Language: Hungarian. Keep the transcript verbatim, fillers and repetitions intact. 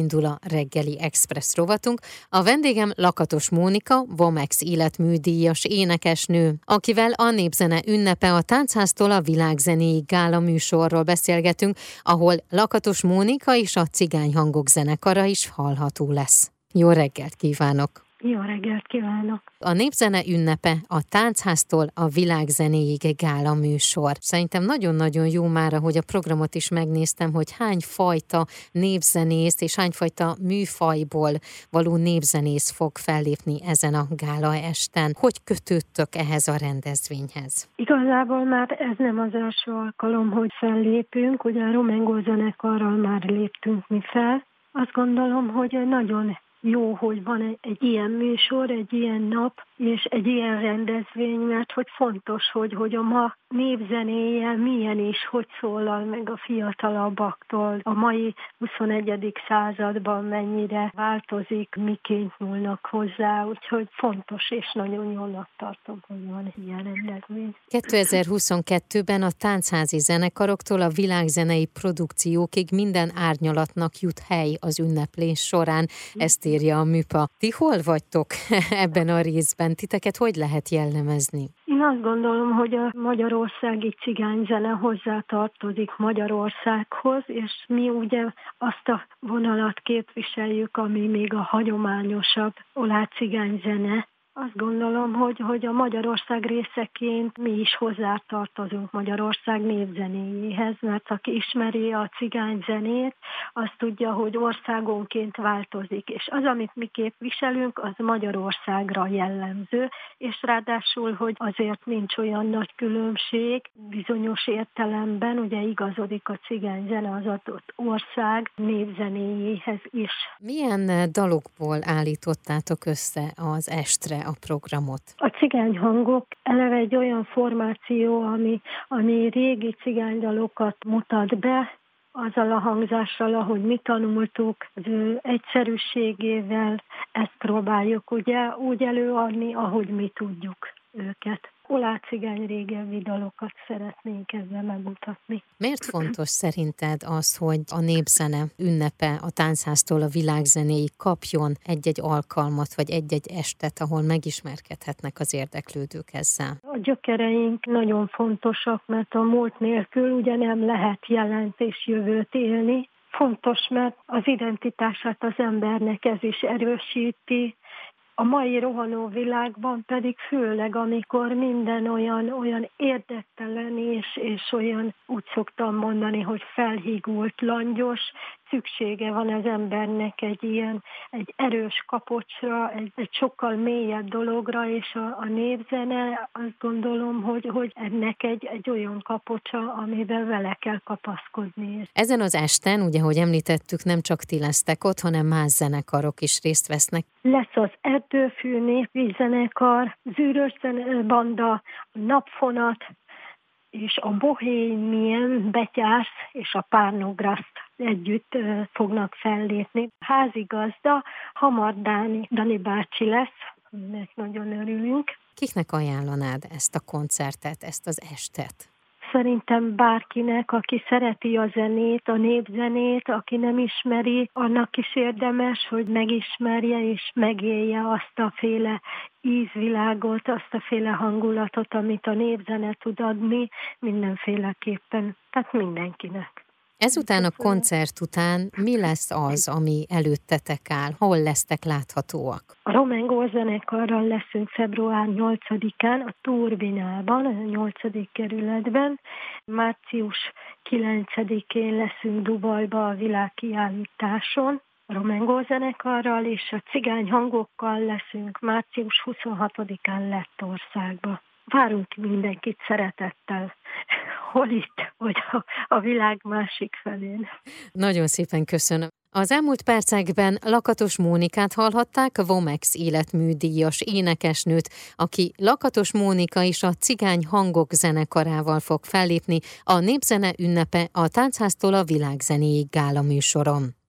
indul a Reggeli Express rovatunk. A vendégem Lakatos Mónika, WOMEX életműdíjas énekesnő, akivel a Népzene ünnepe a Táncháztól a Világzenéig Gála műsorról beszélgetünk, ahol Lakatos Mónika és a Cigány Hangok zenekara is hallható lesz. Jó reggelt kívánok! Jó reggelt kívánok! A Népzene ünnepe a Táncháztól a Világzenéig Gála műsor. Szerintem nagyon-nagyon jó mára, hogy a programot is megnéztem, hogy hány fajta népzenész és hány fajta műfajból való népzenész fog fellépni ezen a gála esten. Hogy kötődtök ehhez a rendezvényhez? Igazából már ez nem az első alkalom, hogy fellépünk, ugye a Romengo zenekarral már léptünk mi fel. Azt gondolom, hogy nagyon jó, hogy van egy ilyen műsor, egy ilyen nap, és egy ilyen rendezvény, mert hogy fontos, hogy, hogy a ma népzenéje milyen is, hogy szólal meg a fiatalabbaktól, a mai huszonegyedik században mennyire változik, miként nyúlnak hozzá, úgyhogy fontos és nagyon jónak tartom, hogy van ilyen rendezvény. kétezer-huszonkettőben a táncházi zenekaroktól a világzenei produkciókig minden árnyalatnak jut hely az ünneplés során, ezt írja a MÜPA. Ti hol vagytok ebben a részben? Titeket hogy lehet jellemezni? Én azt gondolom, hogy a magyarországi cigányzene hozzá tartozik Magyarországhoz, és mi ugye azt a vonalat képviseljük, ami még a hagyományosabb oláh cigányzene. Azt gondolom, hogy, hogy a Magyarország részeként mi is hozzátartozunk Magyarország népzenéjéhez, mert aki ismeri a cigányzenét, az tudja, hogy országonként változik, és az, amit mi képviselünk, az Magyarországra jellemző, és ráadásul, hogy azért nincs olyan nagy különbség, bizonyos értelemben ugye igazodik a cigányzene az adott ország népzenéjéhez is. Milyen dalokból állítottátok össze az estre a programot? A Cigány Hangok eleve egy olyan formáció, ami, ami régi cigánydalokat mutat be, azzal a hangzással, ahogy mi tanultuk, az ő egyszerűségével ezt próbáljuk ugye úgy előadni, ahogy mi tudjuk őket. Oláh cigány régebbi dalokat szeretnénk ezzel megmutatni. Miért fontos szerinted az, hogy a népzene ünnepe a Táncháztól a Világzenéig kapjon egy-egy alkalmat, vagy egy-egy estet, ahol megismerkedhetnek az érdeklődők ezzel? A gyökereink nagyon fontosak, mert a múlt nélkül ugye nem lehet jelent és jövőt élni. Fontos, mert az identitását az embernek ez is erősíti. A mai rohanó világban pedig főleg, amikor minden olyan, olyan érdektelen és, és olyan, úgy szoktam mondani, hogy felhígult, langyos, szüksége van az embernek egy ilyen, egy erős kapocsra, egy, egy sokkal mélyebb dologra, és a, a népzene, azt gondolom, hogy, hogy ennek egy, egy olyan kapocsa, amiben vele kell kapaszkodni. Ezen az esten, ugye, ahogy említettük, nem csak ti lesztek ott, hanem más zenekarok is részt vesznek. Lesz az Erdőfű népi zenekar, Zűrös banda, Napfonat, és a Bohémien Betyárs és a Parno Graszt együtt fognak fellépni. Házigazda Hamar Dáni, Dani bácsi lesz, aminek nagyon örülünk. Kiknek ajánlanád ezt a koncertet, ezt az estet? Szerintem bárkinek, aki szereti a zenét, a népzenét, aki nem ismeri, annak is érdemes, hogy megismerje és megélje azt a féle ízvilágot, azt a féle hangulatot, amit a népzene tud adni, mindenféleképpen, tehát mindenkinek. Ezután a koncert után mi lesz az, ami előttetek áll? Hol lesztek láthatóak? A Romengo zenekarral leszünk február nyolcadikán a Turbinálban, a nyolcadik kerületben. március kilencedikén leszünk Dubajba a világkiállításon. A Romengo zenekarral és a Cigány Hangokkal leszünk március huszonhatodikán Lettországba. Várunk mindenkit szeretettel, hol itt, vagy a, a világ másik felén. Nagyon szépen köszönöm. Az elmúlt percekben Lakatos Mónikát hallhatták, WOMEX életműdíjas énekesnőt, aki Lakatos Mónika is a Cigány Hangok zenekarával fog fellépni a Népzene ünnepe a Táncháztól a Világzenéig Gála műsoron.